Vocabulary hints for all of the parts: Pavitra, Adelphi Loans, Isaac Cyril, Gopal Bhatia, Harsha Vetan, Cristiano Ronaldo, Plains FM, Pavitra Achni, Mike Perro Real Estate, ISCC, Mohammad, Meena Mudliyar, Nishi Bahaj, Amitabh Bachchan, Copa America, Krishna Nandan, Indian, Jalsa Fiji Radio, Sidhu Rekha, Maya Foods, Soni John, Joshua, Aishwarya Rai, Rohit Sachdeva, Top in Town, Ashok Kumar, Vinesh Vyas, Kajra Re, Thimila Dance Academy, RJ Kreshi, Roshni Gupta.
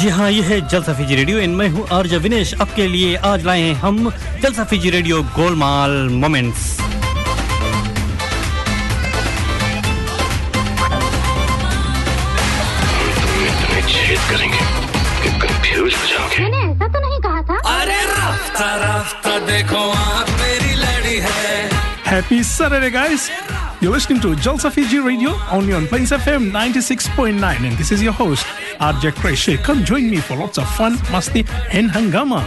जी हाँ, ये है जलसा फीजी रेडियो, एंड मैं हूँ आर्ज विनेश। आपके लिए आज लाए हैं हम Jalsa Fiji radio Golmaal moments. मैंने ऐसा तो नहीं कहा था। अरे रफ्ता रफ्ता देखो आप मेरी लड़ी है। Happy Saturday guys, you're listening to Jalsa Fiji Radio only on Plains FM 96.9, and this is your host RJ Kreshi. Come join me for lots of fun, masti and hangama.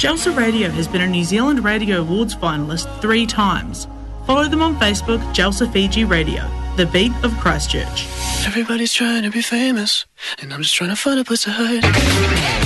Jalsa Radio has been a New Zealand Radio Awards finalist 3 times. Follow them on Facebook, Jalsa Fiji Radio, the beat of Christchurch. Everybody's trying to be famous and I'm just trying to find a place to hide.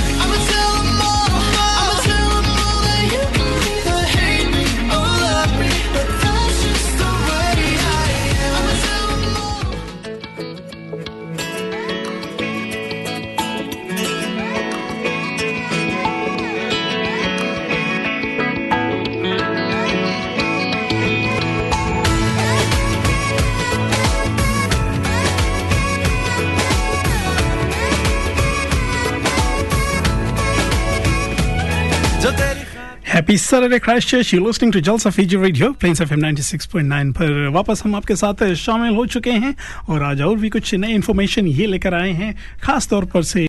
Happy Saturday Christchurch, you listening to Jalsa Fiji radio Plains FM 96.9 पर वापस हम आपके साथ शामिल हो चुके हैं और आज और भी कुछ नई इन्फॉर्मेशन ये लेकर आए हैं, खास तौर पर से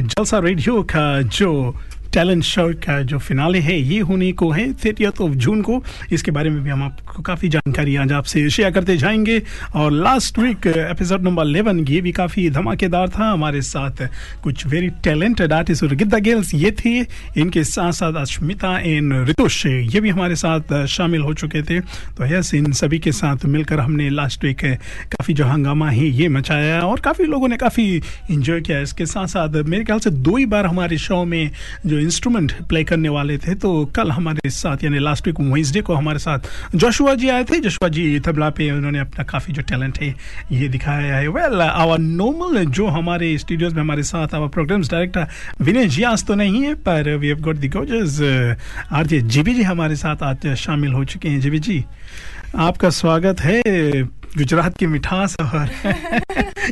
जलसा रेडियो का जो टैलेंट शो का जो फिनाले है ये होने को है 30 जून को। इसके बारे में भी हम आपको काफ़ी जानकारी आज आपसे शेयर करते जाएंगे। और लास्ट वीक एपिसोड नंबर 11 ये भी काफ़ी धमाकेदार था। हमारे साथ कुछ वेरी टैलेंटेड आर्टिस्ट और गिद्दा गर्ल्स ये थे, इनके साथ साथ अश्मिता एंड रितुश ये भी हमारे साथ शामिल हो चुके थे। तो यस, इन सभी के साथ मिलकर हमने लास्ट वीक काफ़ी जो हंगामा है ये मचाया और काफ़ी लोगों ने काफ़ी इन्जॉय किया। इसके साथ साथ मेरे ख्याल से 2 ही बार हमारे शो में जो इंस्ट्रूमेंट प्ले करने वाले थे। तो कल हमारे साथ यानी लास्ट वीक वेडनेसडे को हमारे साथ जोशुआ जी आए थे। जोशुआ जी तबला पे उन्होंने अपना काफ़ी जो टैलेंट है ये दिखाया है। वेल, आवर नॉर्मल जो हमारे स्टूडियोज में हमारे साथ our programmes director Vinesh Vyas तो नहीं है, पर we have got the gorgeous RJ GB ji हमारे साथ आज शामिल हो चुके हैं। जीबी जी, आपका स्वागत है। गुजरात की मिठास और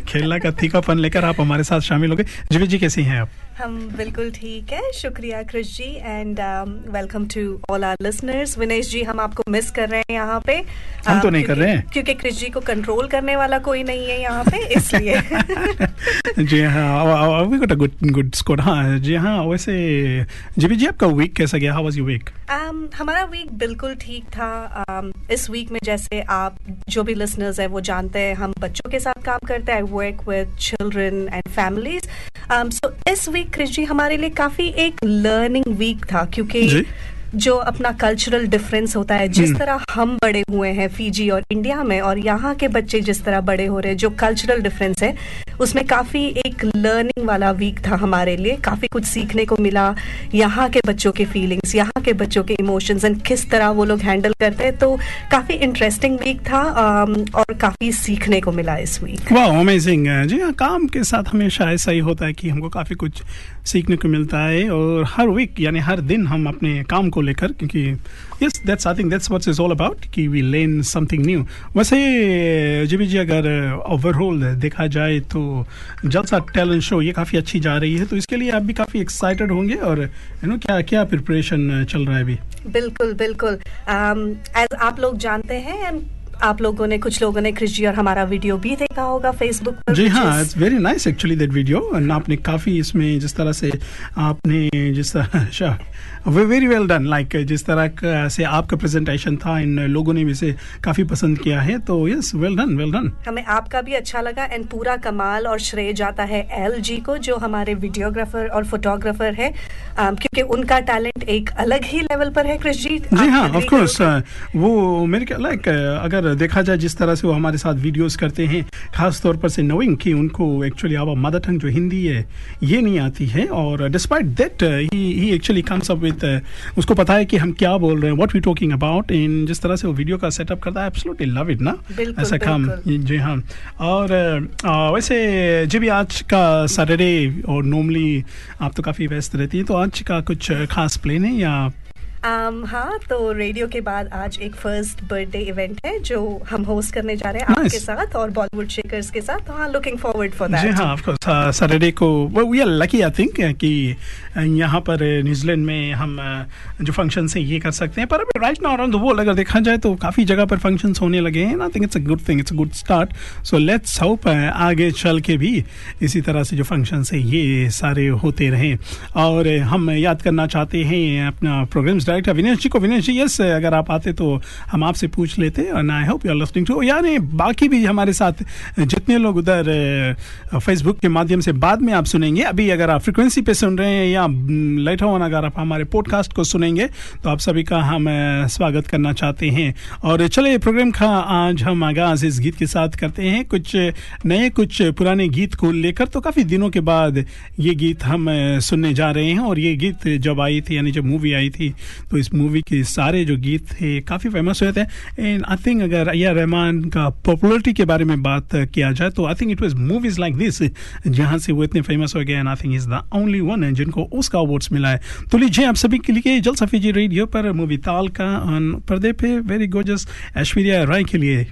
खेलना का तीखापन लेकर आप हमारे साथ शामिल हो गए। जीवी जी, कैसी हैं आप? हम बिल्कुल ठीक है, शुक्रिया Krish ji, and welcome to all our listeners. Vinesh ji, हम आपको मिस कर रहे हैं यहाँ पे। हम तो नहीं कर रहे हैं क्योंकि क्रिश जी को कंट्रोल करने वाला कोई नहीं है यहाँ पे, इसलिए। जी हाँ, we got a good score. हाँ जी हाँ, वैसे जीवी जी, आपका वीक कैसा गया? How was your week? हमारा वीक बिल्कुल ठीक था। इस वीक में जैसे आप जो भी लिसनर है वो जानते हैं, हम बच्चों के साथ काम करते हैं। I work with children and families. So इस वीक क्रिश जी हमारे लिए काफी एक लर्निंग वीक था, क्योंकि जो अपना कल्चरल डिफरेंस होता है, जिस तरह हम बड़े हुए हैं फिजी और इंडिया में, और यहाँ के बच्चे जिस तरह बड़े हो रहे हैं, जो कल्चरल डिफरेंस है उसमें काफ़ी एक लर्निंग वाला वीक था हमारे लिए। काफ़ी कुछ सीखने को मिला, यहाँ के बच्चों के फीलिंग्स, यहाँ के बच्चों के इमोशंस एंड किस तरह वो लोग हैंडल करते हैं। तो काफ़ी इंटरेस्टिंग वीक था और काफ़ी सीखने को मिला इस वीक। वाह, अमेजिंग। जी हाँ, काम के साथ हमेशा ऐसा ही होता है कि हमको काफ़ी कुछ सीखने को मिलता है और हर वीक यानी हर दिन हम अपने काम को लेकर, क्योंकि yes that's I think that's what is all about कि वी लर्न समथिंग न्यू। वैसे जीबी जी, अगर ओवरऑल देखा जाए तो जलसा टैलेंट शो ये काफ़ी अच्छी जा रही है, तो इसके लिए आप भी काफ़ी एक्साइटेड होंगे। और यू नो क्या क्या प्रिपरेशन चल रहा है अभी? बिल्कुल बिल्कुल, एज आप लोग जानते हैं, आप लोगों ने, कुछ लोगों ने क्रिश जी और हमारा वीडियो भी देखा होगा फेसबुक पर। जी हाँ, it's very nice actually that video. और आपने काफ़ी इसमें जिस तरह से आपने जिस तरह वेरी वेल डन, लाइक जिस तरह से आपका प्रेजेंटेशन था, इन लोगों ने भी इसे काफ़ी पसंद किया है। तो yes, well done well done, हमें आपका भी अच्छा लगा। एंड पूरा कमाल और श्रेय जाता है एल जी को, जो हमारे वीडियोग्राफर और फोटोग्राफर है, क्योंकि उनका टैलेंट एक अलग ही लेवल पर है क्रिश जी। जी हाँ, ऑफकोर्स। वो मेरे लाइक अगर अगर देखा जाए जिस तरह से वो हमारे साथ वीडियोस करते हैं, खास तौर पर से नोइंग कि उनको एक्चुअली आवर मदर टंग जो हिंदी है ये नहीं आती है, और despite that he actually comes up with, उसको पता है कि हम क्या बोल रहे हैं, व्हाट वी टॉकिंग अबाउट, इन जिस तरह से वो वीडियो का सेटअप करता है, एब्सोल्युटली लव इट ना, ऐसा काम। जी हाँ, और वैसे जी भी आज का सैटरडे और नॉर्मली आप तो काफ़ी व्यस्त रहती है, तो आज का कुछ खास प्लान है या? हाँ, तो रेडियो के बाद आज एक फर्स्ट बर्थडे इवेंट है जो हम होस्ट करने जा रहे हैं आपके साथ और बॉलीवुड शेकर्स के साथ। तो हाँ, लुकिंग फॉरवर्ड फॉर दैट। जी हाँ, ऑफ कोर्स सैटरडे को we are lucky I think कि यहाँ पर न्यूजीलैंड में हम जो फंक्शंस हैं ये कर सकते हैं, पर अभी right now around the world अगर देखा जाए तो काफ़ी जगह पर फंक्शंस होने लगे हैं। I think it's a good thing, it's a good start, so let's hope आगे चल के भी इसी तरह से जो फंक्शंस हैं ये सारे होते रहें। और हम याद करना चाहते हैं अपना प्रोग्राम्स डायरेक्टर विनेश जी को। विनेश जी, यस, अगर आप आते तो हम आपसे पूछ लेते, and I hope you are listening to, यानी बाकी भी हमारे साथ जितने लोग उधर फेसबुक के माध्यम से बाद में आप सुनेंगे, अभी अगर आप फ्रिक्वेंसी पे सुन रहे हैं या लेट ऑन अगर आप हमारे पॉडकास्ट को सुनेंगे तो आप सभी का हम स्वागत करना चाहते हैं। और चले प्रोग्राम का आज हम आगाज इस गीत के साथ करते हैं, कुछ नए कुछ पुराने गीत को लेकर। तो काफ़ी दिनों के बाद ये गीत हम सुनने जा रहे हैं, और ये गीत जब आई थी, यानी जब मूवी आई थी, तो इस मूवी के सारे जो गीत थे काफ़ी फेमस हुए थे। एंड आई थिंक अगर या रहमान का पॉपुलरिटी के बारे में बात किया जाए तो I think it was movies like this जहाँ से वो इतने फेमस हो गए, and I think is the only one है जिनको उसका अवार्ड्स मिला है। तो लीजिए आप सभी के लिए जलसा फीजी रेडियो पर मूवी ताल का पर्दे पे वेरी गोर्जस ऐश्वर्या राय के लिए।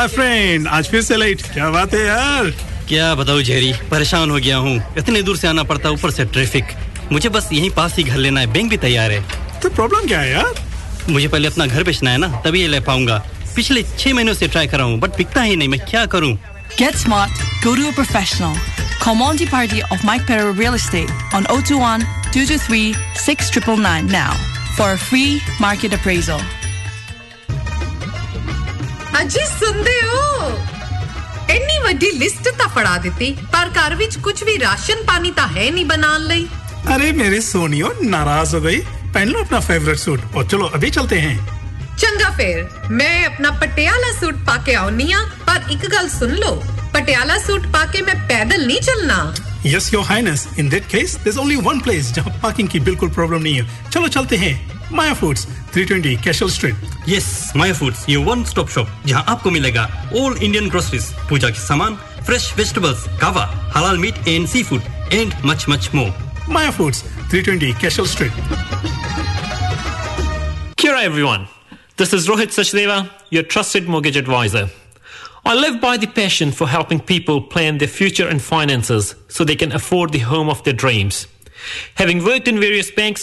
माय फ्रेंड, आज फिर से लेट, क्या बात है यार? क्या बताऊं जेरी, परेशान हो गया हूँ। इतने दूर से आना पड़ता, ऊपर से ट्रैफिक। मुझे बस यहीं पास ही घर लेना है, बैंक भी तैयार है। तो प्रॉब्लम क्या है यार? मुझे पहले अपना घर बेचना है ना, तभी ले पाऊंगा। पिछले 6 महीनों से ट्राई कर रहा हूँ बट बिकता ही नहीं, मैं क्या करूँ? Get smart, go to a professional. Call Monty Party of Mike Perro Real Estate on 021-223-6999 now for a free market appraisal. अजी सुनदे हो, इतनी बड़ी लिस्ट ता पढ़ा देती पर घर विच कुछ भी राशन पानी ता है नहीं बनान लई। अरे मेरे सोनियो नाराज हो गई, पहन लो अपना फेवरेट सूट और चलो अभी चलते हैं। चंगा फेर मैं अपना पटियाला सूट पाके आउनी आ, पर एक गल सुन लो, पटियाला सूट पाके मैं पैदल नहीं चलना। Yes your highness, in that case there is only one place जहां पार्किंग की बिल्कुल प्रॉब्लम नहीं है। चलो चलते हैं, Maya Foods 320 Cashel Street. Yes, Maya Foods ये वन स्टॉप शॉप जहां आपको मिलेगा ऑल इंडियन ग्रोसरीज, पूजा के सामान, fresh vegetables, kava, halal meat and seafood and much much more. Maya Foods, 320 Cashel Street. Kia ora everyone. This is Rohit Sachdeva, your trusted mortgage advisor. I live by the passion for helping people plan their future and finances so they can afford the home of their dreams. Having worked in various banks,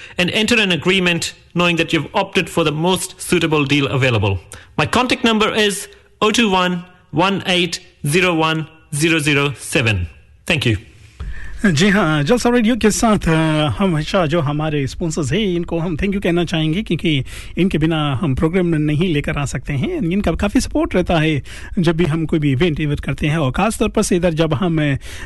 and enter an agreement knowing that you've opted for the most suitable deal available. My contact number is 021-1801-007. Thank you. जी हाँ, Jalsa radio के साथ हमेशा जो हमारे sponsors हैं इनको हम थैंक यू कहना चाहेंगे, क्योंकि इनके बिना हम प्रोग्राम नहीं लेकर आ सकते हैं। इनका काफ़ी सपोर्ट रहता है जब भी हम कोई भी इवेंट करते हैं, और ख़ास तौर पर से इधर जब हम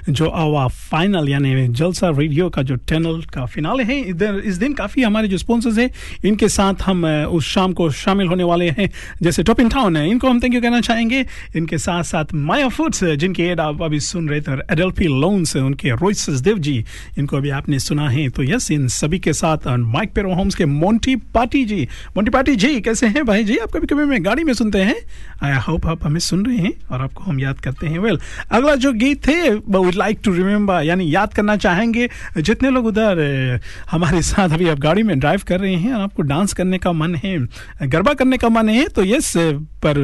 जो आवा फाइनल यानी जलसा रेडियो का जो चैनल का फिनाले है, इधर इस दिन काफ़ी हमारे जो स्पॉन्सर्स हैं इनके साथ हम उस शाम को शामिल होने वाले हैं। जैसे टॉप इन टाउन है, इनको हम थैंक यू कहना चाहेंगे। इनके साथ साथ माया फूड्स जिनके एड आप अभी सुन रहे थे, एडल्फी लोन्स उनके रोहित सचदेव जी, इनको भी आपने सुना है। तो यस, इन सभी के साथ माइक पेरो होम्स के मोंटी पाटी जी। मोंटी पाटी जी कैसे हैं भाई जी? आप कभी कभी हमें गाड़ी में सुनते हैं, आई होप आप हमें सुन रहे हैं और आपको हम याद करते हैं। वेल, अगला जो गीत है वुड लाइक टू रिमेंबर, यानी याद करना चाहेंगे। जितने लोग उधर हमारे साथ अभी आप गाड़ी में ड्राइव कर रहे हैं और आपको डांस करने का मन है, गरबा करने का मन है, तो यस, पर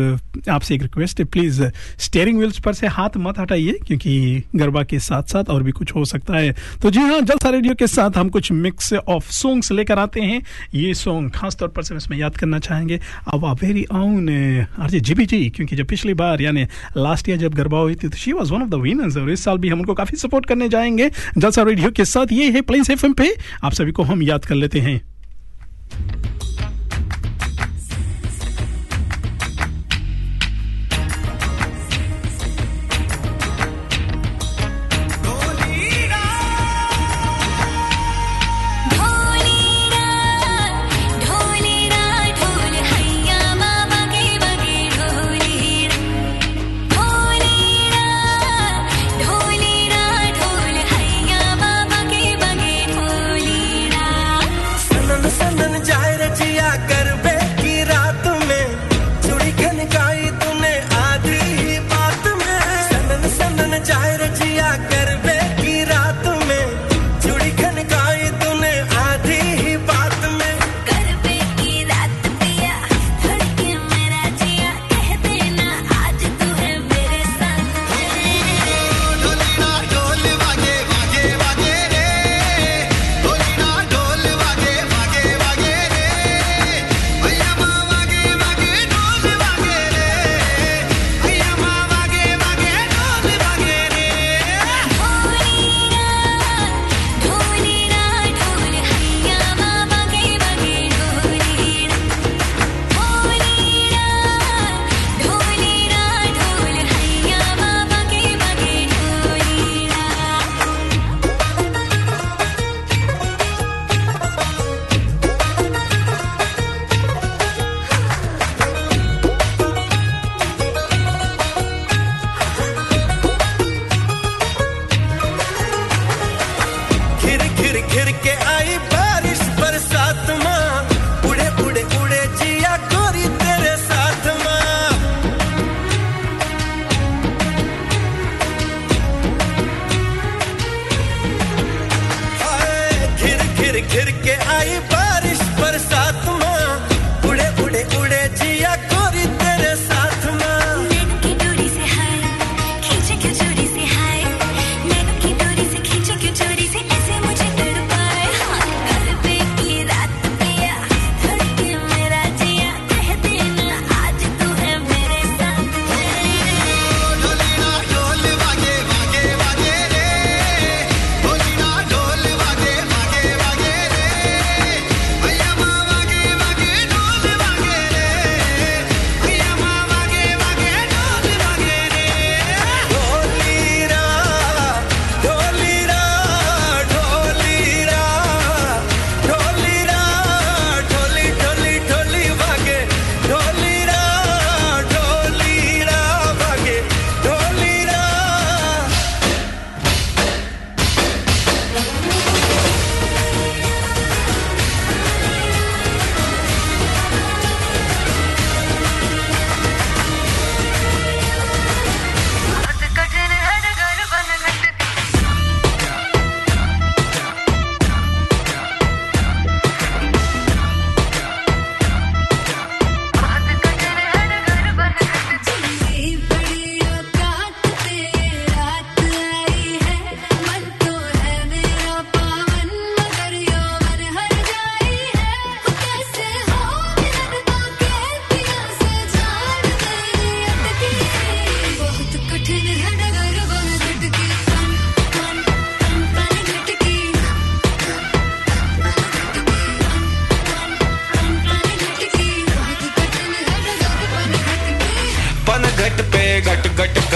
आपसे एक रिक्वेस्ट है, प्लीज़ स्टीयरिंग व्हील्स पर से हाथ मत हटाइए, क्योंकि गरबा के साथ साथ और भी कुछ हो सकता है। तो जी हाँ, जलसा रेडियो के साथ हम कुछ मिक्स ऑफ सॉन्ग्स लेकर आते हैं। ये सॉन्ग खास तौर पर से इसमें याद करना चाहेंगे our very own RJ GB ji, क्योंकि जब पिछली बार यानी लास्ट ईयर जब गरबा हुई थी तो she was one of the winners, और इस साल भी हम उनको काफ़ी सपोर्ट करने जाएंगे जलसा रेडियो के साथ। ये है प्लेन्स एफएम पे, आप सभी को हम याद कर लेते हैं।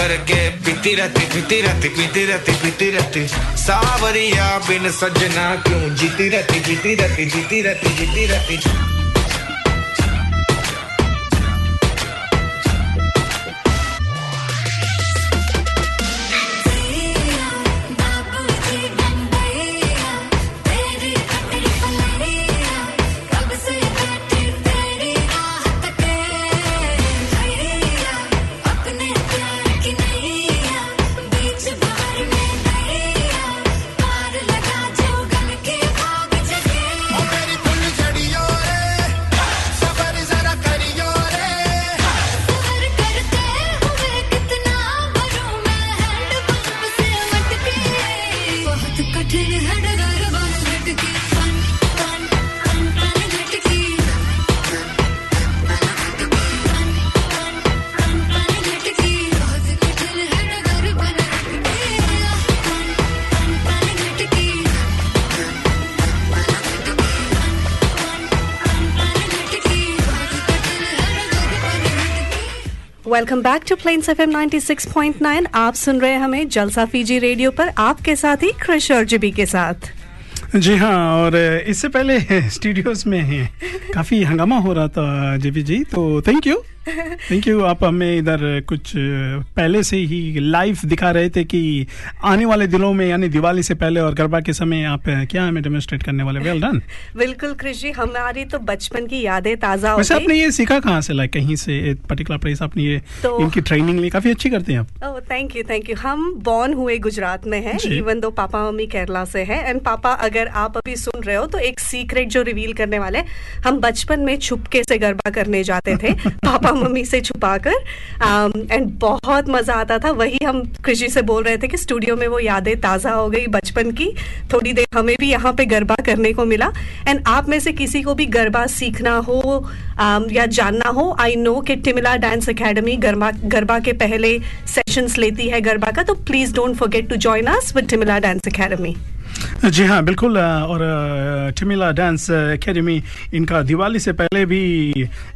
करके पीती रहती सावरिया बिन सजना क्यों जीती रहती। Welcome back to Plains FM 96.9। आप सुन रहे हैं हमें जलसा फीजी रेडियो पर, आपके साथ ही क्रिश और जीबी के साथ। जी हाँ, और इससे पहले स्टूडियोज में काफ़ी हंगामा हो रहा था जीबी जी, तो थैंक यू। आप हमें इधर कुछ पहले से ही लाइव दिखा रहे थे कि आने वाले दिनों में यानी दिवाली से पहले और गरबा के समय आप क्या हमें डेमोंस्ट्रेट करने वाले। Well done. बिल्कुल कृष जी, हमारी तो बचपन की यादें ताज़ा हो गई। वैसे आपने ये सीखा कहाँ से, लाइक कहीं से पर्टिकुलर प्लेस आपने ये तो, इनकी ट्रेनिंग ली? काफ़ी अच्छी करते हैं आप। Thank you. हम बॉर्न हुए गुजरात में हैं, even though papa mummy Kerala से हैं। एंड पापा, अगर आप अभी सुन रहे हो तो एक सीक्रेट जो रिवील करने वाले, हम बचपन में छुपके से गरबा करने जाते थे पापा मम्मी से छुपा कर, एंड बहुत मजा आता था। वही हम कृषि से बोल रहे थे कि स्टूडियो में वो यादें ताज़ा हो गई बचपन की। थोड़ी देर हमें भी यहाँ पे गरबा करने को मिला। एंड आप में से किसी को भी गरबा सीखना हो या जानना हो, आई नो कि थिमिला डांस एकेडमी गरबा के पहले सेशंस लेती है गरबा का, तो please don't forget to join us with Thimila dance academy. जी हाँ, बिल्कुल। और थिमिला डांस एकेडमी, इनका दिवाली से पहले भी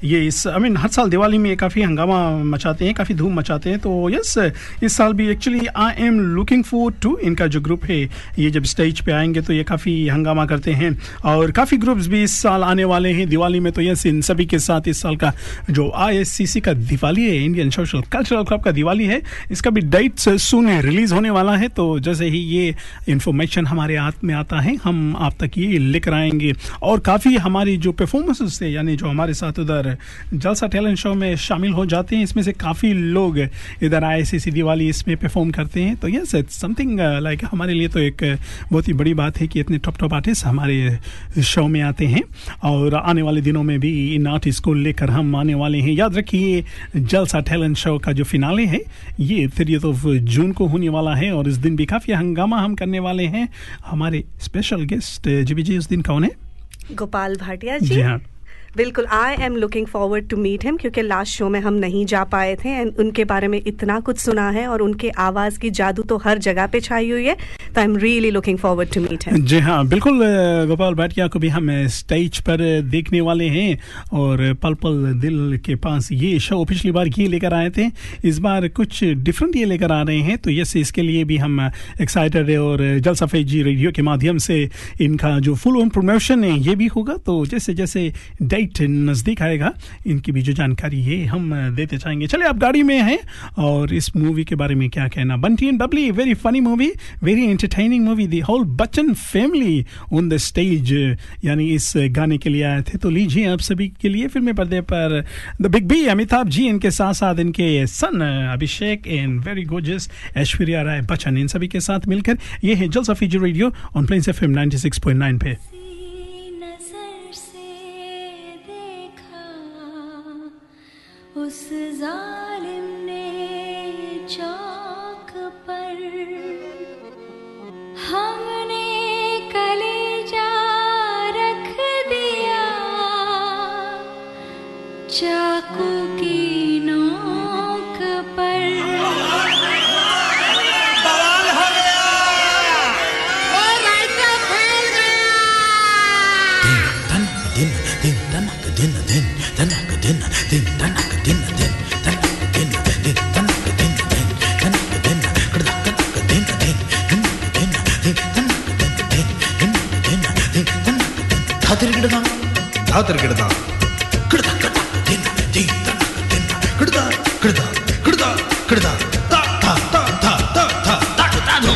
ये हर साल दिवाली में काफ़ी हंगामा मचाते हैं, काफ़ी धूम मचाते हैं। तो यस, इस साल भी actually I am looking for to, इनका जो ग्रुप है ये जब स्टेज पे आएंगे तो ये काफ़ी हंगामा करते हैं। और काफ़ी ग्रुप्स भी इस साल आने वाले हैं दिवाली में। तो यस, इन सभी के साथ इस साल का जो ISCC का दिवाली है, इंडियन सोशल कल्चरल क्लब का दिवाली है, इसका भी डेट्स सून रिलीज़ होने वाला है। तो जैसे ही ये इन्फॉर्मेशन हमारे हाथ में आता है, हम आप तक ये लेकर आएंगे। और काफ़ी हमारी जो परफॉर्मेंसेस थे, यानी जो हमारे साथ उधर जलसा टैलेंट शो में शामिल हो जाते हैं, इसमें से काफ़ी लोग इधर ISCC दिवाली इसमें परफॉर्म करते हैं। तो यस, इट्स समथिंग लाइक हमारे लिए तो एक बहुत ही बड़ी बात है कि इतने टॉप आर्टिस्ट हमारे शो में आते हैं। और आने वाले दिनों में भी इन आर्टिस्ट को लेकर हम आने वाले हैं। याद रखिए, जलसा टैलेंट शो का जो फिनाले है ये 30 जून को होने वाला है, और इस दिन भी काफ़ी हंगामा हम करने वाले हैं। हमारे स्पेशल गेस्ट जीबी जी इस दिन कौन है? गोपाल भाटिया जी। जी हाँ, बिल्कुल। I am looking forward to meet him, क्योंकि लास्ट शो में हम नहीं जा पाए थे। एंड उनके बारे में इतना कुछ सुना है, और उनके आवाज़ की जादू तो हर जगह पे छाई हुई है। तो I am really looking forward to meet him. जी हाँ, बिल्कुल। गोपाल भाटिया को भी हम स्टेज पर देखने वाले हैं। और पल पल दिल के पास ये शो पिछली बार ये लेकर आए थे, इस बार कुछ डिफरेंट ये लेकर आ रहे हैं। तो यस, इसके लिए भी हम एक्साइटेड है। और जलसा फीजी रेडियो के माध्यम से इनका जो फुल ऑन प्रमोशन है ये भी होगा। तो जैसे जैसे नजदीक आएगा, इनकी भी जो जानकारी है हम देते जाएंगे। चले, आप गाड़ी में हैं, और इस मूवी के बारे में क्या कहना? Bunty and Babli, very funny movie, very entertaining movie. The whole Bachchan family on the stage, यानी इस गाने के लिए आए थे। तो लीजिए आप सभी के लिए फिल्म पर्दे पर the big B, Amitabh ji, इनके साथ साथ इनके son Abhishek and very gorgeous Aishwarya Rai Bachchan, इन सभी के साथ मिलकर। ये है Jalsa Fiji radio on Plains FM 96.9 पे। उस जालिम ने चौक पर हमने कलेजा रख दिया, चाकू की नोक पर बवाल हो गया, और रायता फैल गया। दिन धनक दिन, दिन धनक दिन, दिन धनक दिन, दिन धनक दिन, दिन धनक दिन, दिन धातर गिरदा गिरदा गिरदा गिरदा गिरदा गिरदा गिरदा गिरदा ता ता ता ता ता ता ता ता ता।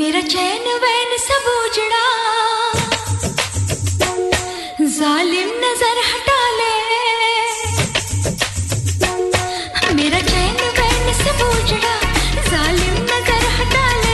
मेरा चैन वैन सब उजड़ा, जालिम नजर हटा ले। मेरा चैन वैन सब उजड़ा, जालिम नजर हटा ले।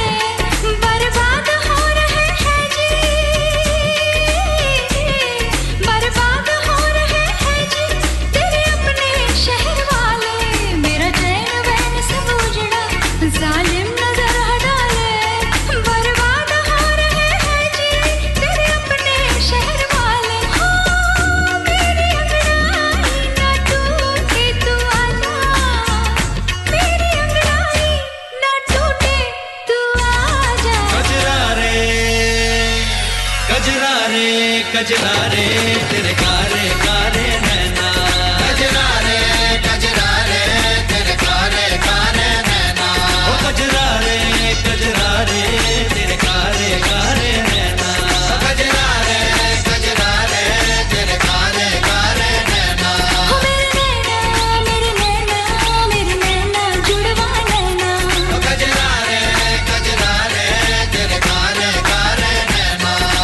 कजरा रे तेरे कारे कारे नैना, कजरा रे तेरे कारे कारे नैना, ओ कजरा रे तेरे कारे कारे नैना, कजरा रे तेरे कारे कारे नैना, ओ मेरे नैना जुड़वा नैना, ओ कजरा रे तेरे कारे कारे नैना।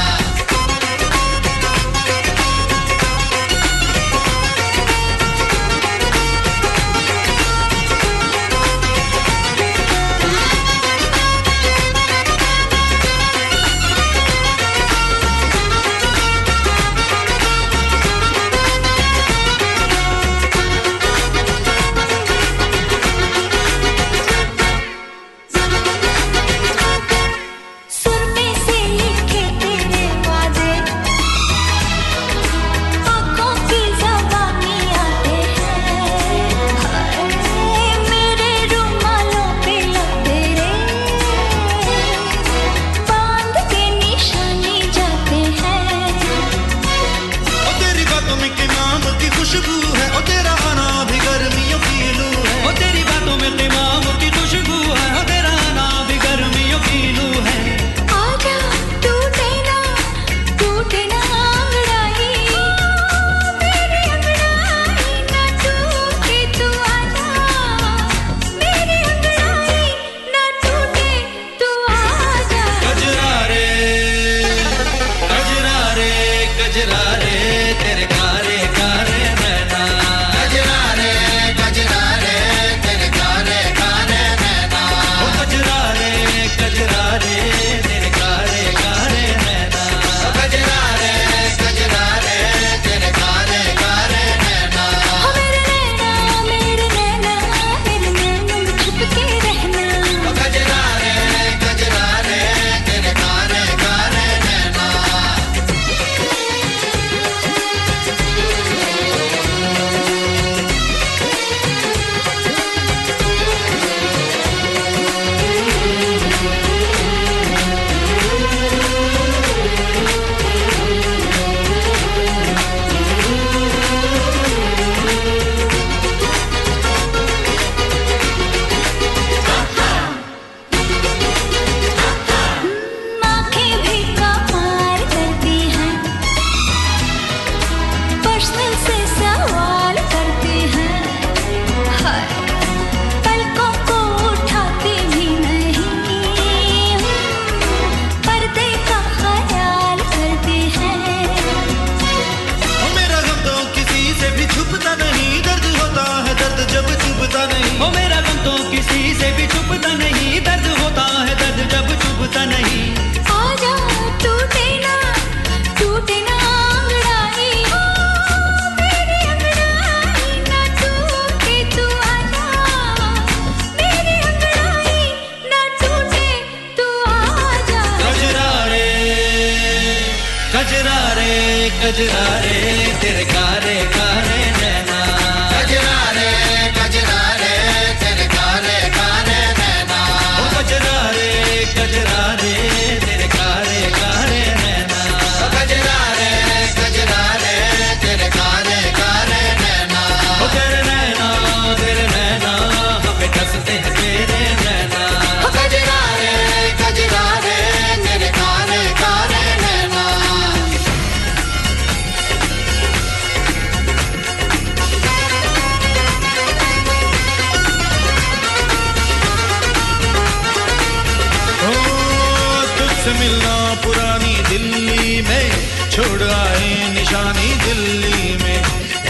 से मिलना पुरानी दिल्ली में, छोड़ आए निशानी दिल्ली में,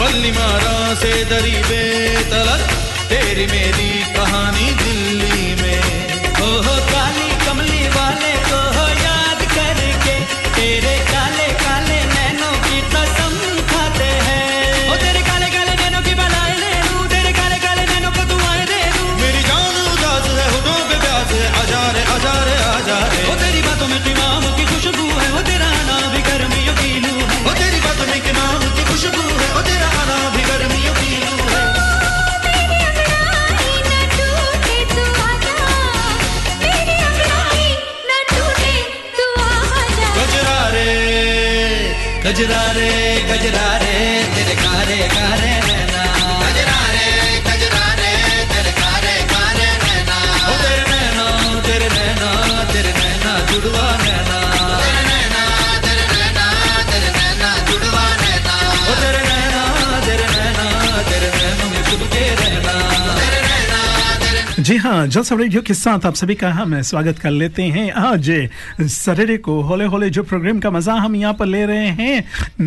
बल्ली मारा से दरीबे तलक तेरी मेरी कहानी दिल्ली में। ओहो काली कमली वाले को हो याद करके तेरे काले काले नैनों की कसम खाते हैं। ओ तेरे काले काले नैनों की बलाई ले लूं, तेरे काले काले नैनों को दुआएं दे दूं। मेरी जान उदास है, होठों पे प्यास है, आजा रे आजा रे आजा रे। ओ तेरी बातों में किमाम की खुशबू है, ओ तेरा आना भी गर्मियों की लू है। ओ तेरी बातों में किमाम की खुशबू है, ओ तेरा आना भी गर्मियों की लू है। गजरा रे गजरा रे तेरे कारे कारे नैना, गजरा रे तेरे कारे कारे नैना। ओ तेरे नैना तेरे नैना तेरे नैना जुड़वा नैना, तेरे नैना तेरे नैना तेरे नैना जुड़वा नैना। ओ तेरे नैना तेरे नैना तेरे नैना में चुपके रहना, तेरे नैना तेरे। जी हाँ, जलसा रेडियो के साथ आप सभी का हम स्वागत कर लेते हैं। आज सैटरडे को होले होले जो प्रोग्राम का मजा हम यहाँ पर ले रहे हैं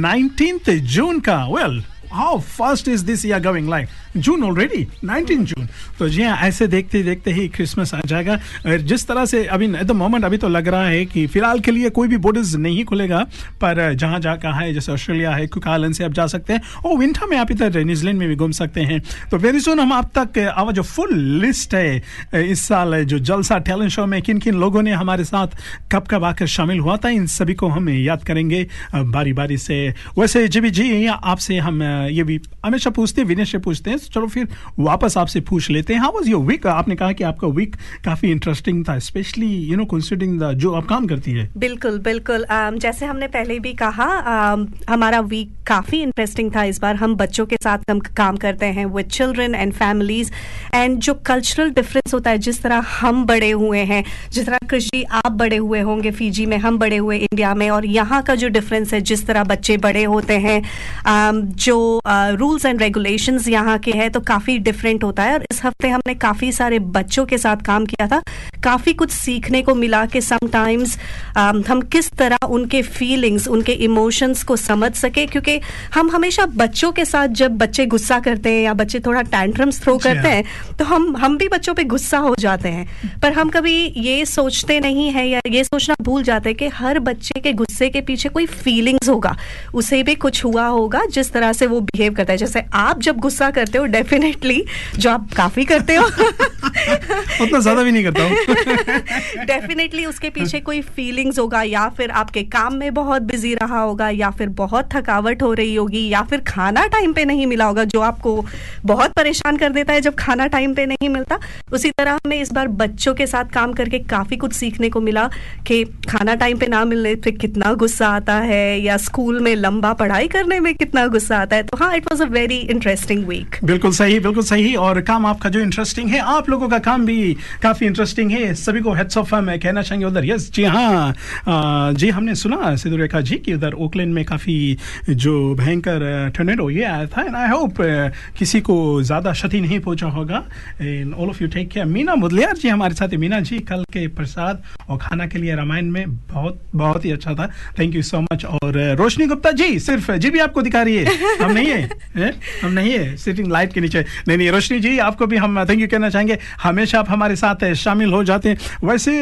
19 जून का। Well how fast is this year going like, June already 19 June. तो जी हाँ, ऐसे देखते देखते ही क्रिसमस आ जाएगा। और जिस तरह से अभी एट द मोमेंट अभी तो लग रहा है कि फिलहाल के लिए कोई भी बॉर्डर्स नहीं खुलेगा, पर जहाँ जहाँ कहाँ है जैसे ऑस्ट्रेलिया है, कुक आइलैंड से आप जा सकते हैं, और विंटर में आप इधर न्यूजीलैंड में भी घूम सकते हैं। तो वेरी सून हम आप तक आवा जो फुल लिस्ट है इस साल जो जलसा टैलेंट शो में किन किन लोगों ने हमारे साथ कब कब आकर शामिल हुआ था, इन सभी को हम याद करेंगे बारी बारी से। वैसे जी आपसे हम ये भी हमेशा पूछते, विनय से पूछते हैं, चलो फिर वापस आपसे पूछ लेते हैं। How was your week? आपने कहा कि आपका वीक काफी इंटरेस्टिंग था, specially you know considering the जो आप काम करती है। बिल्कुल बिल्कुल, जैसे हमने पहले भी कहा हमारा वीक काफी इंटरेस्टिंग था। इस बार हम बच्चों के साथ काम करते हैं, with children and families, and जो कल्चरल डिफरेंस होता है, जिस तरह हम बड़े हुए हैं, जिस तरह कृषि आप बड़े हुए होंगे फिजी में, हम बड़े हुए इंडिया में, और यहाँ का जो डिफरेंस है, जिस तरह बच्चे बड़े होते हैं, जो रूल्स एंड रेगुलेशंस यहाँ के है, तो काफी डिफरेंट होता है। और इस हफ्ते हमने काफी सारे बच्चों के साथ काम किया था, काफी कुछ सीखने को मिला कि समटाइम्स हम किस तरह उनके फीलिंग्स, उनके इमोशंस को समझ सके, क्योंकि हम हमेशा बच्चों के साथ जब बच्चे गुस्सा करते हैं या बच्चे थोड़ा टैंट्रम्स थ्रो करते हैं तो हम भी बच्चों पे गुस्सा हो जाते हैं, पर हम कभी ये सोचते नहीं है या ये सोचना भूल जाते हैं कि हर बच्चे के गुस्से के पीछे कोई फीलिंग्स होगा, उसे भी कुछ हुआ होगा जिस तरह से वो बिहेव करता है। जैसे आप जब गुस्सा करते हो, डेफिनेटली जो आप काफी करते हो उतना ज्यादा भी नहीं करता हूं डेफिनेटली उसके पीछे कोई फीलिंग्स होगा, या फिर आपके काम में बहुत बिजी रहा होगा, या फिर बहुत थकावट हो रही होगी, या फिर खाना टाइम पे नहीं मिला होगा, जो आपको बहुत परेशान कर देता है जब खाना टाइम पे नहीं मिलता। उसी तरह हमें इस बार बच्चों के साथ काम करके काफी कुछ सीखने को मिला कि खाना टाइम पे ना मिलने पे कितना गुस्सा आता है, या स्कूल में लंबा पढ़ाई करने में कितना गुस्सा आता है। तो हाँ, it was a very interesting week. बिल्कुल सही, बिल्कुल सही। और काम आपका जो इंटरेस्टिंग है, आप लोगों का काम भी काफी इंटरेस्टिंग है, सभी को हेड्स ऑफ हम कहना चाहेंगे उधर। यस जी हाँ जी, हमने सुना सिद्धू रेखा जी कि उधर ओकलैंड में काफी जो भयंकर टोर्नेडो ये आया था, एंड आई होप किसी को ज्यादा क्षति नहीं पहुंचा होगा। And all of you take care. Meena Mudaliar ji हमारे साथ है। मीना जी, कल के प्रसाद और खाना के लिए रामायण में बहुत बहुत ही अच्छा था, थैंक यू सो मच। और रोशनी गुप्ता जी, सिर्फ जी भी आपको दिखा रही है, हम नहीं है, हम नहीं है, सिटिंग लाइट के नीचे। नहीं नहीं, रोशनी जी आपको भी हम थैंक यू कहना चाहेंगे, हमेशा आप हमारे साथ शामिल हो जाते हैं। वैसे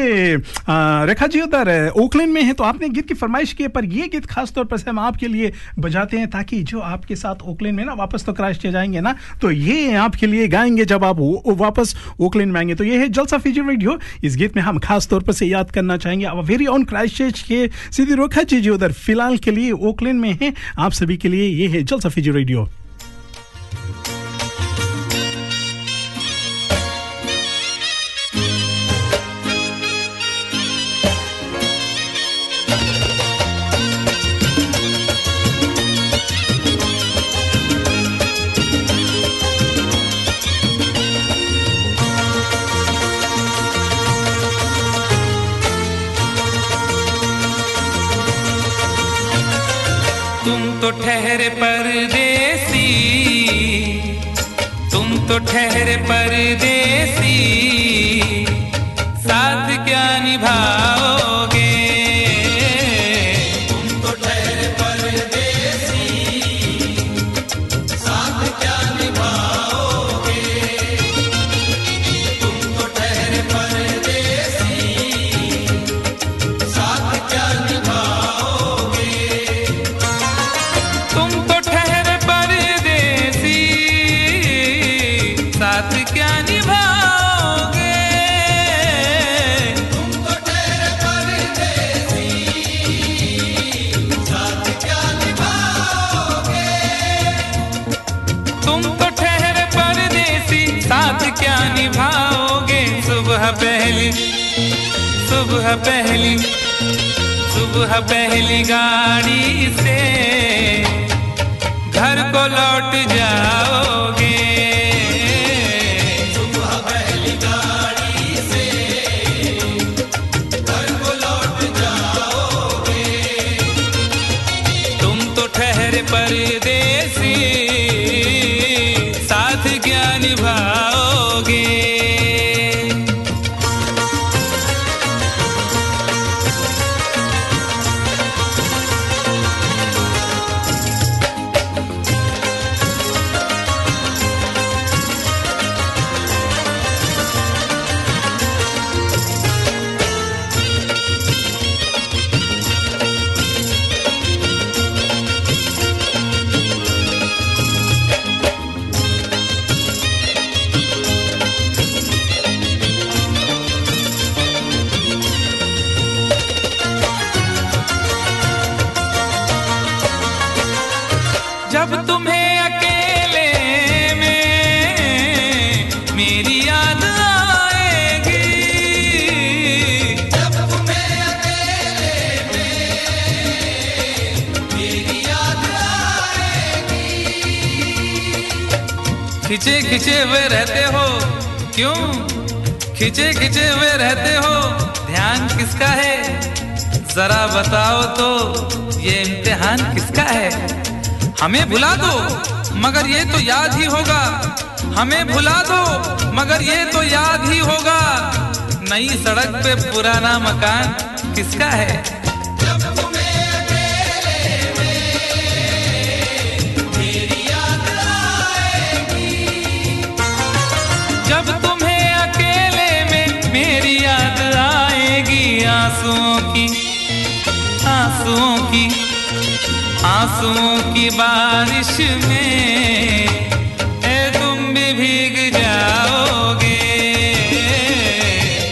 रेखा जी उधर ओकलैंड में है तो आपने गीत की फरमाइश की है, पर ये गीत खास तौर पर हम आपके लिए बजाते हैं ताकि जो आपके साथ ओकलैंड में ना वापस तो क्रैश किए जाएंगे ना, तो ये आपके लिए गाएंगे जब आप वापस ओकलैंड में आएंगे। तो ये है जलसा फीजी रेडियो, इस गीत में हम खास तौर पर से याद करना चाहेंगे आवर वेरी ओन क्राइस्टचर्च के सिद्धू रेखा जी उधर फिलहाल के लिए ओकलैंड में है। आप सभी के लिए ये है जलसा फीजी रेडियो। ठहरे परदेसी साथ क्या निभाओगे, पहली सुबह पहली सुबह पहली गाड़ी से घर को लौट जाओगे सुबह पहली गाड़ी से घर को लौट जाओगे तुम तो ठहरे परदेसी साथ क्या निभाओगे खिंचे खिंचे हुए रहते हो क्यों खिंचे खिंचे हुए रहते हो ध्यान किसका है जरा बताओ तो ये इम्तिहान किसका है हमें भुला दो मगर ये तो याद ही होगा हमें भुला दो मगर ये तो याद ही होगा नई सड़क पे पुराना मकान किसका है जब तुम्हें अकेले में मेरी याद आएगी आंसुओं की बारिश में ए तुम भी भीग जाओगे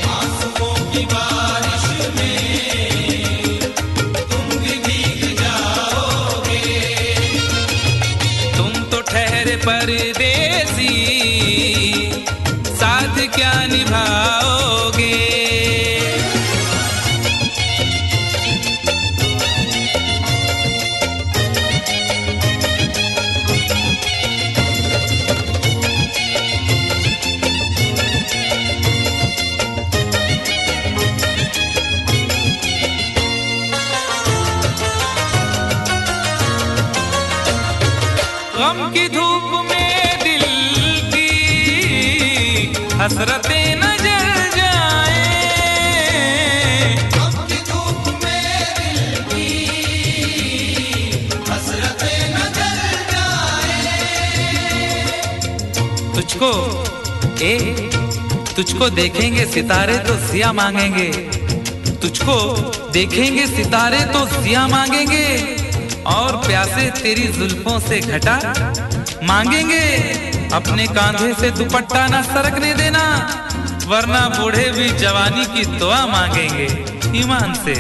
आंसुओं की बारिश में तुम भी भीग जाओगे तुम तो ठहरे परदेसी साथ क्या निभाओगे गम की धूप में दिल की हसरतें न जल जाए गम की धूप में दिल की हसरतें न जल जाए तुझको देखेंगे सितारे तो सिया मांगेंगे तुझको देखेंगे सितारे तो सिया मांगेंगे और प्यासे तेरी जुल्फों से घटा मांगेंगे अपने कांधे से दुपट्टा ना सरकने देना वरना बूढ़े भी जवानी की दुआ मांगेंगे ईमान से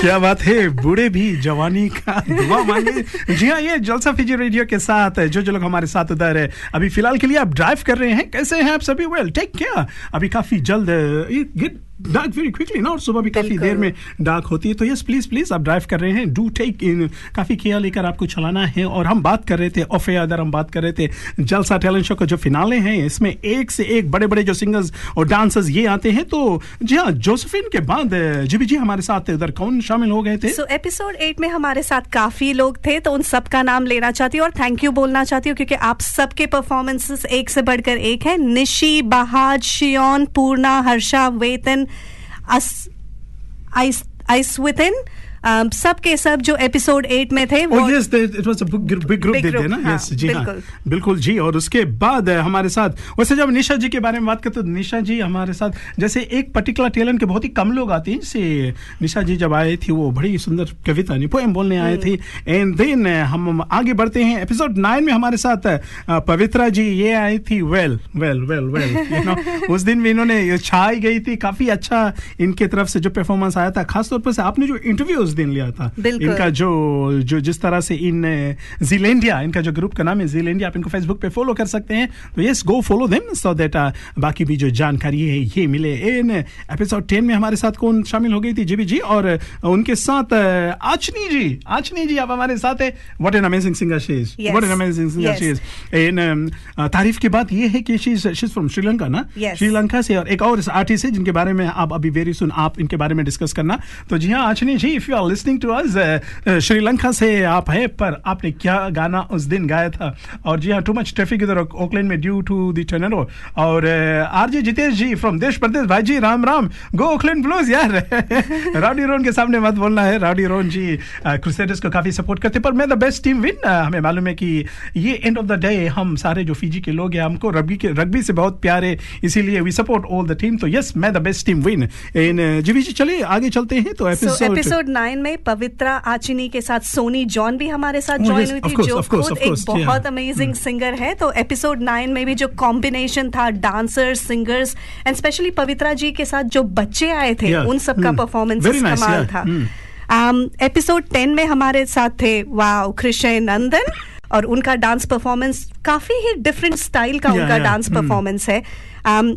क्या बात है बूढ़े भी जवानी का दुआ मांगे जी हाँ ये जलसा फिजी रेडियो के साथ जो लोग हमारे साथ उधर है अभी फिलहाल के लिए आप ड्राइव कर रहे हैं कैसे हैं आप सभी वेल टेक केयर अभी काफी जल्द डार्क वेरी क्विकली ना और सुबह भी काफी देर में डार्क होती है तो यस प्लीज प्लीज आप ड्राइव कर रहे हैं डू टेक इन काफी केयर लेकर आपको चलाना है और हम बात कर रहे थे ऑफ एयर हम बात कर रहे थे जलसा टैलेंट शो का जो फिनाले हैं इसमें एक से एक बड़े बड़े जो सिंगर्स और डांसर्स ये आते हैं तो जी हाँ जोसेफिन के बाद जी जी हमारे साथ उधर कौन शामिल हो गए थे सो एपिसोड 8 में हमारे साथ काफी लोग थे तो उन सबका नाम लेना चाहती हूँ और थैंक यू बोलना चाहती हूँ क्योंकि आप सबके परफॉर्मेंसेस एक से बढ़कर एक है निशी बहाज शियोन पूर्णा हर्षा वेतन सब के सब जो एपिसोड 8 में थे वो yes it was a big group दे देना यस जी हां बिल्कुल जी और उसके बाद हमारे साथ वैसे जब निशा जी के बारे में बात करते तो निशा जी हमारे साथ जैसे एक पर्टिकुलर टैलेंट के बहुत ही कम लोग आते हैं जैसे निशा जी जब आई थी वो बड़ी सुंदर कविता ने पोएम बोलने आई थी एंड देन हम आगे बढ़ते हैं एपिसोड 9 में हमारे साथ पवित्रा जी ये आई थी well well well well you know उस दिन भी इन्होंने छाई गई थी काफी अच्छा इनके तरफ से जो परफॉर्मेंस आया था खासतौर पर आपने जो इंटरव्यूज दिन लिया था इनका, जो जिस तरह से इन जीलैंडिया, इनका जो ग्रुप का नाम है जीलैंडिया, आप इनको फेसबुक पे फॉलो कर सकते हैं। तो yes, go follow them so that बाकी भी जो जानकारी है ये मिले। इन एपिसोड 10 में हमारे साथ कौन शामिल हो गई थी जी जी, और उनके साथ आचनी जी आप हमारे साथ है। What an amazing singer she is, what an amazing singer she is. इन तारीफ की बात ये है कि शी इज फ्रॉम श्रीलंका ना, श्रीलंका से, और एक और आर्टिस्ट है जिनके बारे में आप अभी वेरी सुन आप इनके बारे में डिस्कस करना। तो जी हाँ Achni ji, if you are listening to us, Sri Lanka से आप है, पर आपने क्या गाना उस दिन गाया था। और जी हाँ, टू मच ट्रैफिक इधर ऑकलैंड में ड्यू टू द टर्नरो। और आरजे जितेश जी फ्रॉम देश प्रदेश, भाई जी Ram Ram, go Auckland Blues यार। राउडी रोन के सामने मत बोलना है, राउडी रोन जी क्रूसेडर्स को काफी सपोर्ट करते, पर मैं द बेस्ट टीम विन। हमें मालूम है कि ये एंड ऑफ द डे हम सारे जो फिजी के लोग हैं, हमको रग्बी से बहुत प्यार है, इसीलिए we support all the team. तो yes, may the best team win इन जी। चलिए आगे चलते हैं। तो एपिसोड 9 में पवित्रा आचनी के साथ सोनी जॉन भी हमारे साथ ज्वाइन हुई थी, जो खुद एक बहुत अमेजिंग सिंगर है। तो एपिसोड 9 में भी जो कॉम्बिनेशन था dancers, singers and specially Pavitra ji के साथ जो बच्चे आए थे, उन सबका परफॉर्मेंस कमाल था। एपिसोड 10 में हमारे साथ थे वाओ कृष्ण नंदन, और उनका डांस परफॉर्मेंस काफी ही डिफरेंट स्टाइल का उनका डांस परफॉर्मेंस है।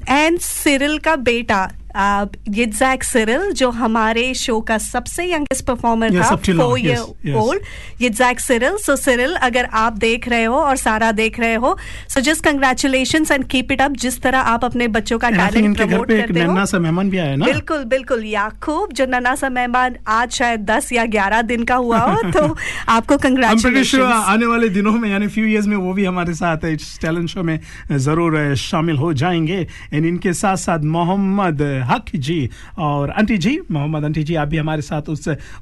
एंड सिरिल का बेटा इज़ैक सिरिल, जो हमारे शो का सबसे यंगेस्ट परफॉर्मर था, 4 year old Isaac Cyril. So Cyril, अगर आप देख रहे हो और सारा देख रहे हो, so just congratulations and keep it up. जिस तरह आप अपने बच्चों का टैलेंट प्रमोट करते हो। नन्हा सा मेहमान भी आया ना, बिल्कुल बिल्कुल, याकूब जो नन्हा सा मेहमान आज शायद 10 या 11 दिन का हुआ हो, तो आपको कंग्रेचुलेशन। आने वाले दिनों में यानी फ्यू ईयर्स में वो भी हमारे साथ इस टैलेंट शो में जरूर शामिल हो जाएंगे। एंड इनके साथ साथ मोहम्मद हक जी और आंटी जी, मोहम्मद आंटी जी, आप भी हमारे साथ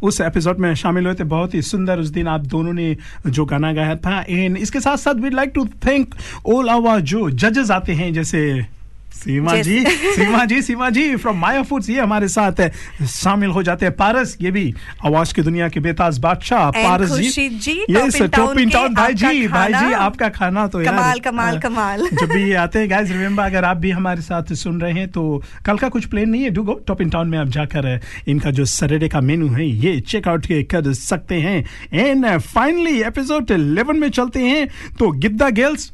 उस एपिसोड में शामिल हुए थे। बहुत ही सुंदर उस दिन आप दोनों ने जो गाना गाया था। एंड इसके साथ साथ we like to thank all our जो जजेस आते हैं, जैसे सीमा जी फ्रॉम माया फूड्स, ये हमारे साथ शामिल हो जाते हैं। पारस, ये भी आवाज की दुनिया के बेताज बादशाह पारस जी, टॉप इन टाउन भाई जी आपका खाना तो कमाल जब भी आते हैं। गाइस रिमेंबर, अगर आप भी हमारे साथ सुन रहे हैं तो कल का कुछ प्लान नहीं है, do go top in town में आप जाकर इनका जो सैटरडे का मेन्यू है ये चेकआउट कर सकते हैं। एंड फाइनली एपिसोड 11 में चलते हैं। तो गिद्दा गर्ल्स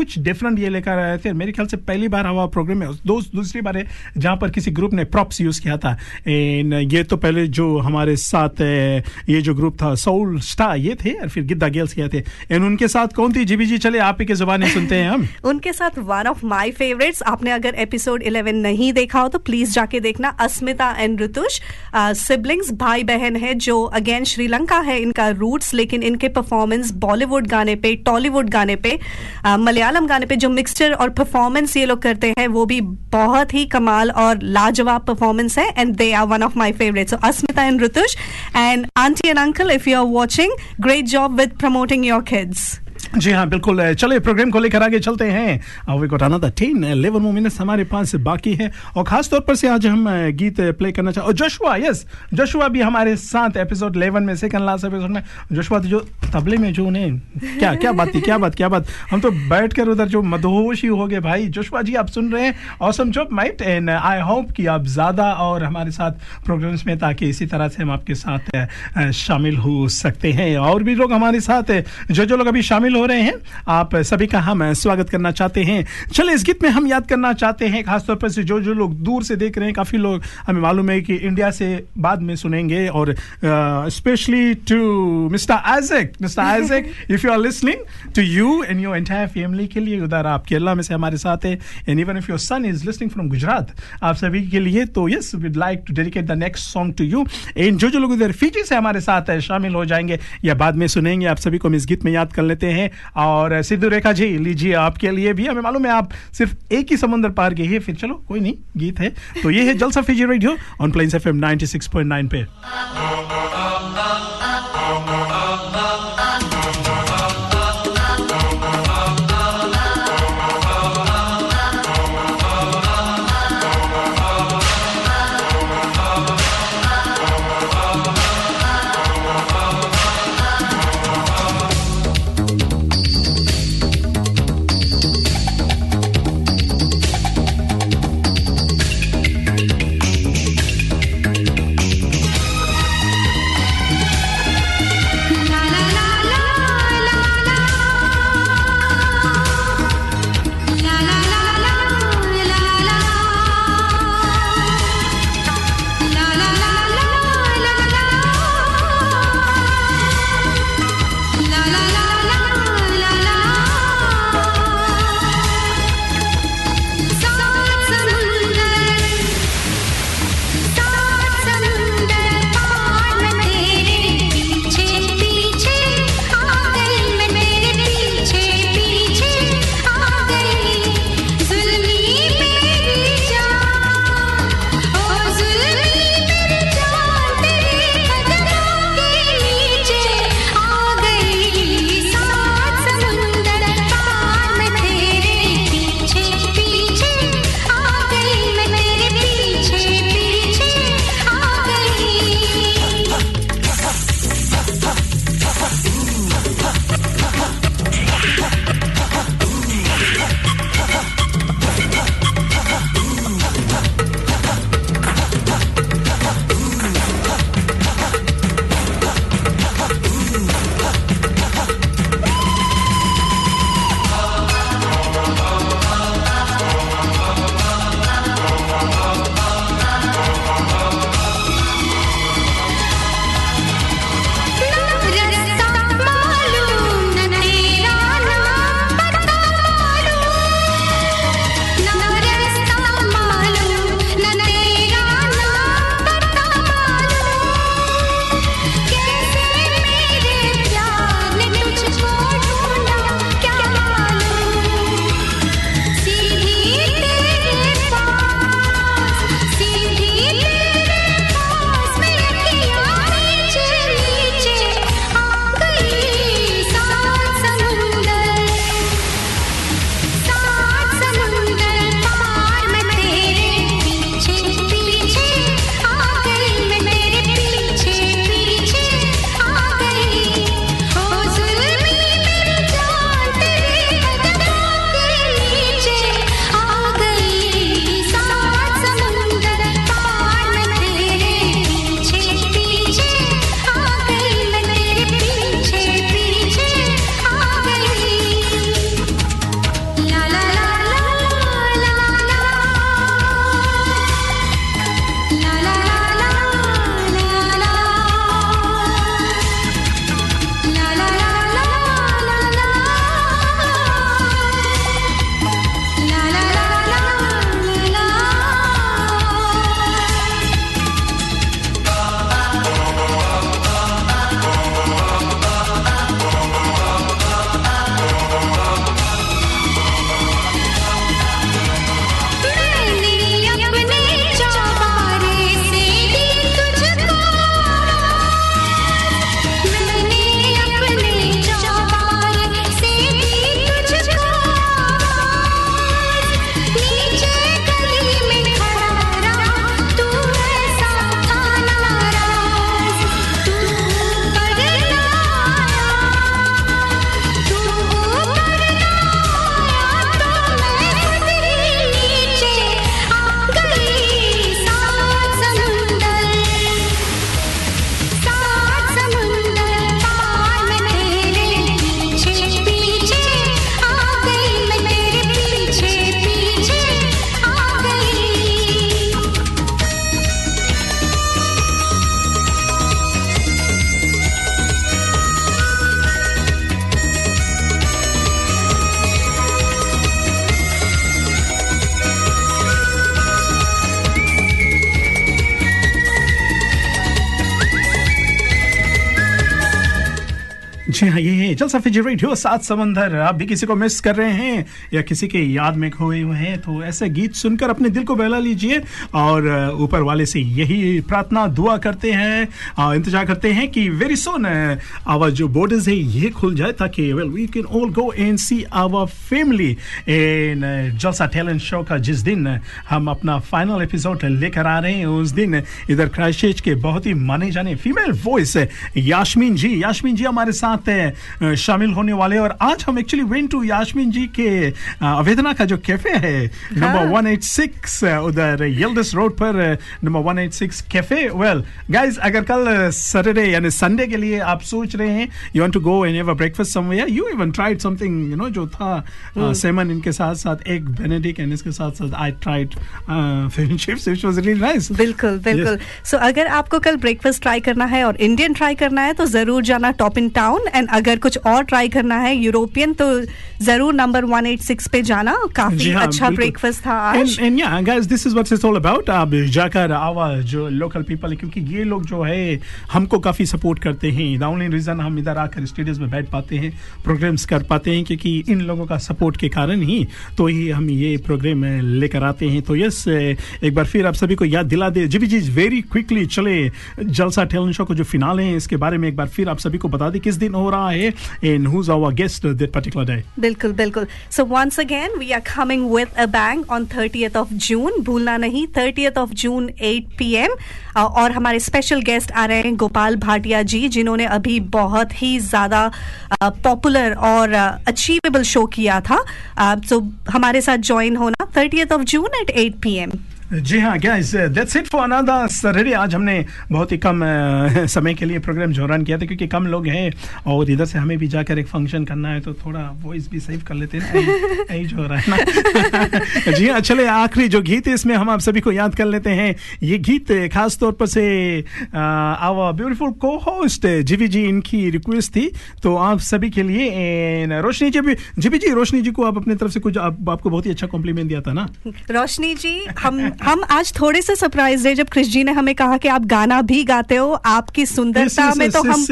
कुछ डिफरेंट ये लेकर आए थे, मेरे ख्याल से पहली बार प्रोग्राम में, दूसरी बार है जहां पर किसी ग्रुप ने प्रॉप्स यूज किया था। एंड ये तो पहले जो हमारे साथ ये जो ग्रुप था सोल स्टार, ये थे, और फिर गिद्दा गेल्स किया थे। एंड उनके साथ कौन थी जीबी जी, चले आप ही के जुबानी सुनते हैं हम। उनके साथ वन ऑफ माय फेवरेट्स, आपने अगर एपिसोड 11 नहीं देखा हो तो प्लीज जाके देखना, अस्मिता एंड ऋतुष, सिबलिंग्स, भाई बहन है, जो अगेन श्रीलंका है इनका रूट्स, लेकिन इनके परफॉर्मेंस बॉलीवुड गाने पे, टॉलीवुड गाने पे, मलयालम गाने पे जो मिक्सचर और परफॉर्मेंस ये लोग करते हैं, वो भी बहुत ही कमाल और लाजवाब परफॉर्मेंस है। And they are one of my favourites. So Asmita and Ritush and aunty and uncle, if you are watching, great job with promoting your kids. जी हाँ बिल्कुल, चलिए प्रोग्राम को लेकर आगे चलते हैं। अभी को टाना था 10-11 मिनट्स हमारे पास बाकी है, और खास तौर पर से आज हम गीत प्ले करना चाहते। और जोशुआ भी हमारे साथ एपिसोड 11 में, सेकंड लास्ट एपिसोड में जोशुआ जो तबले में जो उन्हें क्या बात थी, हम तो बैठ कर उधर जो मदहोश ही हो गए। भाई जोशुआ जी, आप सुन रहे हैं awesome job mate, and I hope कि आप ज़्यादा और हमारे साथ प्रोग्राम्स में, ताकि इसी तरह से हम आपके साथ शामिल हो सकते हैं। और भी लोग हमारे साथ जो लोग अभी शामिल हो रहे हैं, आप सभी का हम स्वागत करना चाहते हैं। चलिए इस गीत में हम याद करना चाहते हैं खासतौर पर से जो लोग दूर से देख रहे हैं, काफी लोग हमें मालूम है कि इंडिया से बाद में सुनेंगे, और specially to mister Isaac if you are listening, to you and your entire family के लिए, उधर आप केरला में से हमारे साथ है, and even if your son is listening from Gujarat, आप सभी के लिए। तो yes, we'd like to dedicate the next song to you. And जो लोग उधर फिजी से हमारे साथ है शामिल हो जाएंगे या बाद में सुनेंगे, आप सभी को हम इस गीत में याद कर लेते हैं। और सिद्धू रेखा जी, लीजिए आपके लिए भी, हमें मालूम है आप सिर्फ एक ही समुद्र पार गई है, फिर चलो कोई नहीं, गीत है। तो ये है Jalsa Fiji radio on Plains FM 96.9 पे। जी हाँ, ये है जलसा फिजी रेडियो, सात समंदर। आप भी किसी को मिस कर रहे हैं या किसी के याद में खोए हुए हैं तो ऐसे गीत सुनकर अपने दिल को बहला लीजिए और ऊपर वाले से यही प्रार्थना दुआ करते हैं, इंतजार करते हैं कि वेरी सुन आवर जो बॉर्डर्स है ये खुल जाए ताकि well we can all go and see our family in Jalsa talent show का जिस दिन हम अपना फाइनल एपिसोड लेकर आ रहे हैं उस दिन इधर क्राइस्टचर्च के बहुत ही माने जाने फीमेल वॉइस यास्मीन जी हमारे साथ शामिल होने वाले। और आज हम actually went to Yasmin ji के अवेदना का जो कैफे है नंबर 186 उधर येल्डस रोड पर नंबर 186 कैफे। वेल गाइस, अगर कल सैटरडे यानी संडे के लिए आप सोच रहे हैं you want to go and have a breakfast somewhere, you even tried something you know जो था सेमन इनके साथ साथ एक बेनेडिक्ट एंड इसके साथ साथ I tried fish chips which was really nice. बिल्कुल बिल्कुल। सो अगर आपको कल ब्रेकफास्ट ट्राई करना है और इंडियन ट्राई करना है तो जरूर जाना टॉप इन टाउन। एंड अगर कुछ और ट्राई करना है यूरोपियन तो जरूर नंबर 186 पे जाना। काफी अच्छा ब्रेकफास्ट था आज। And yeah guys, this is what it's all about. आप जाकर आवाज जो लोकल पीपल है, क्योंकि ये लोग जो है हमको काफी सपोर्ट करते हैं। द ओनली रीजन हम इधर आकर स्टूडियोज में बैठ पाते हैं, प्रोग्राम्स कर पाते हैं, क्योंकि इन लोगों का सपोर्ट के कारण ही तो ही हम ये प्रोग्राम लेकर आते हैं। तो यस, एक बार फिर आप सभी को याद दिला दे जी जी वेरी क्विकली चले जलसा टैलेंट शो को जो फिनाले है इसके बारे में एक बार फिर आप सभी को बता दें किस दिन हो रहा है and who's our guest that particular day. बिल्कुल बिल्कुल। So once again we are coming with a bang on 30th of June. भूलना नहीं, 30th of June 8 PM। और हमारे स्पेशल गेस्ट आ रहे हैं गोपाल भाटिया जी, जिन्होंने अभी बहुत ही ज़्यादा पॉपुलर और अचीवेबल शो किया था। So हमारे साथ ज्वाइन होना 30th of June at 8 PM। जी हाँ guys, that's it for another Saturday. आज हमने बहुत ही कम समय के लिए प्रोग्राम जोरान किया था क्योंकि कम लोग हैं और इधर से हमें भी जाकर एक फंक्शन करना है तो थोड़ा वॉइस भी सेव कर लेते हैं ना, एज हो रहा है ना। जी हाँ, चले आखिरी जो गीत है इसमें हम आप सभी को याद कर लेते हैं। ये गीत खास तौर पर से आवर ब्यूटीफुल को होस्ट जीवी जी इनकी रिक्वेस्ट थी तो आप सभी के लिए। एंड रोशनी जी भी, जीवी जी रोशनी जी को आप अपने तरफ से कुछ आपको बहुत ही अच्छा कॉम्प्लीमेंट दिया था ना रोशनी जी। हम आज थोड़े से सरप्राइज है जब क्रिश जी ने हमें कहा कि आप गाना भी गाते हो, आपकी सुंदरता में तो हम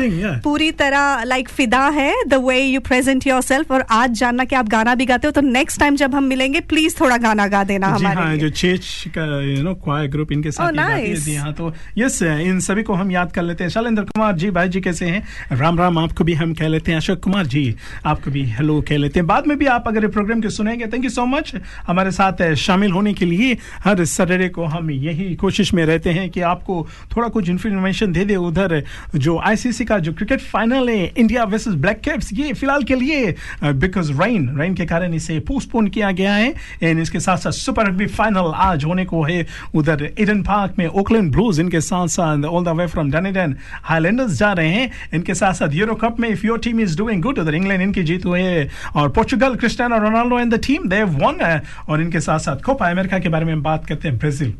पूरी तरह लाइक फिदा है the way you present yourself. और आज जानना कि आप गाना भी गाते हो तो नेक्स्ट टाइम जब हम मिलेंगे प्लीज थोड़ा गाना गा देना हमारे लिए। जो छेच का यू नो क्वायर ग्रुप इनके साथ गाती है जी हां, तो यस इन सभी को हम याद कर लेते हैं। शैलेंद्र कुमार जी भाई जी कैसे हैं, राम राम आपको भी हम कह लेते हैं। अशोक कुमार जी आपको भी हेलो कह लेते हैं। बाद में भी आप अगर प्रोग्राम के सुनेंगे, थैंक यू सो मच हमारे साथ शामिल होने के लिए। हर सैटरडे को हम यही कोशिश में रहते हैं कि आपको थोड़ा कुछ इन्फॉर्मेशन दे दे। उधर जो आईसीसी का जो क्रिकेट फाइनल है इंडिया वर्सेस ब्लैक कैप्स, ये फिलहाल के लिए बिकॉज रेन के कारण इसे पोस्टपोन किया गया है। एंड इसके साथ साथ सुपर रग्बी फाइनल आज होने को है उधर ईडन पार्क में। ओकलैंड ब्लूज इनके साथ साथ all the way from Dunedin Highlanders जा रहे हैं। इनके साथ साथ यूरो कप में if your team is doing good उधर इंग्लैंड इनकी जीत हुई है और Portugal Cristiano Ronaldo and the team they have won. और इनके साथ साथ कोपा अमेरिका के बारे में बात करते हैं। ब्राजील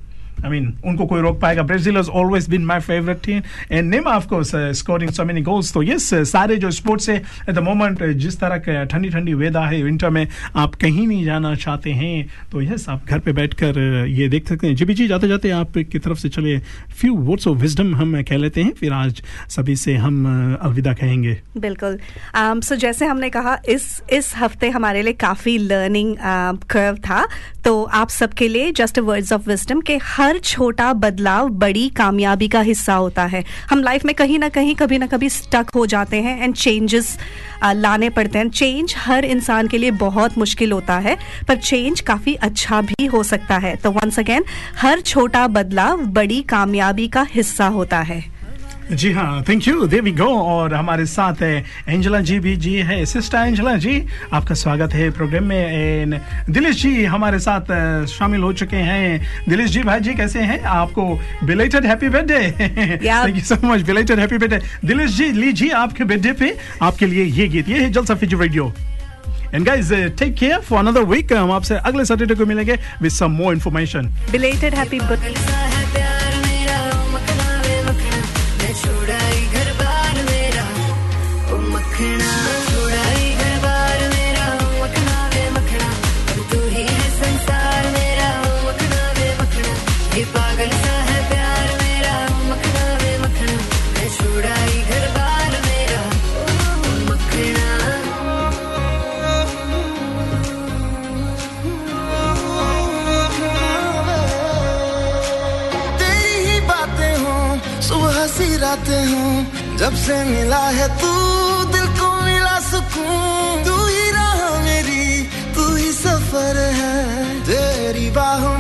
उनको कोई रोक पाएगा? Brazil has always been my favourite team and Neymar of course scoring so many goals. तो यस, सारे जो स्पोर्ट्स है एट द मोमेंट जिस तरह का ठंडी ठंडी वेदर है विंटर में आप कहीं नहीं जाना चाहते हैं तो यस आप घर पे बैठकर ये देख सकते हैं। जी जाते जाते आप की तरफ से चले फ्यू वर्ड्स ऑफ विजडम हम कह लेते हैं, फिर आज सभी से हम अलविदा कहेंगे। बिल्कुल। सो जैसे हमने कहा इस हफ्ते हमारे लिए काफ़ी लर्निंग कर्व था तो आप सबके लिए जस्ट वर्ड्स ऑफ विजडम के हर छोटा बदलाव बड़ी कामयाबी का हिस्सा होता है। हम लाइफ में कहीं ना कहीं कभी ना कभी स्टक हो जाते हैं एंड चेंजेस लाने पड़ते हैं। चेंज हर इंसान के लिए बहुत मुश्किल होता है पर चेंज काफ़ी अच्छा भी हो सकता है। तो वंस अगेन, हर छोटा बदलाव बड़ी कामयाबी का हिस्सा होता है। जी हाँ, thank you, there we go. और हमारे साथ है एंजेला जी भी जी है, सिस्टर एंजेला जी आपका स्वागत है प्रोग्राम में। एंड दिलेश जी हमारे साथ शामिल हो चुके हैं। दिलेश जी भाई जी कैसे हैं, आपको belated happy birthday. Thank you so much, belated happy birthday Dilesh ji. लीजिए आपके बर्थडे पे आपके लिए ये गीत। ये है Jalsa Fiji radio. And guys, take care for another week. हम आपसे अगले सैटरडे को मिलेंगे with some more information. Belated happy birthday. जाते हूँ, जब से मिला है तू दिल को मिला सुकून, तू ही राह मेरी, तू ही सफर है तेरी बाहों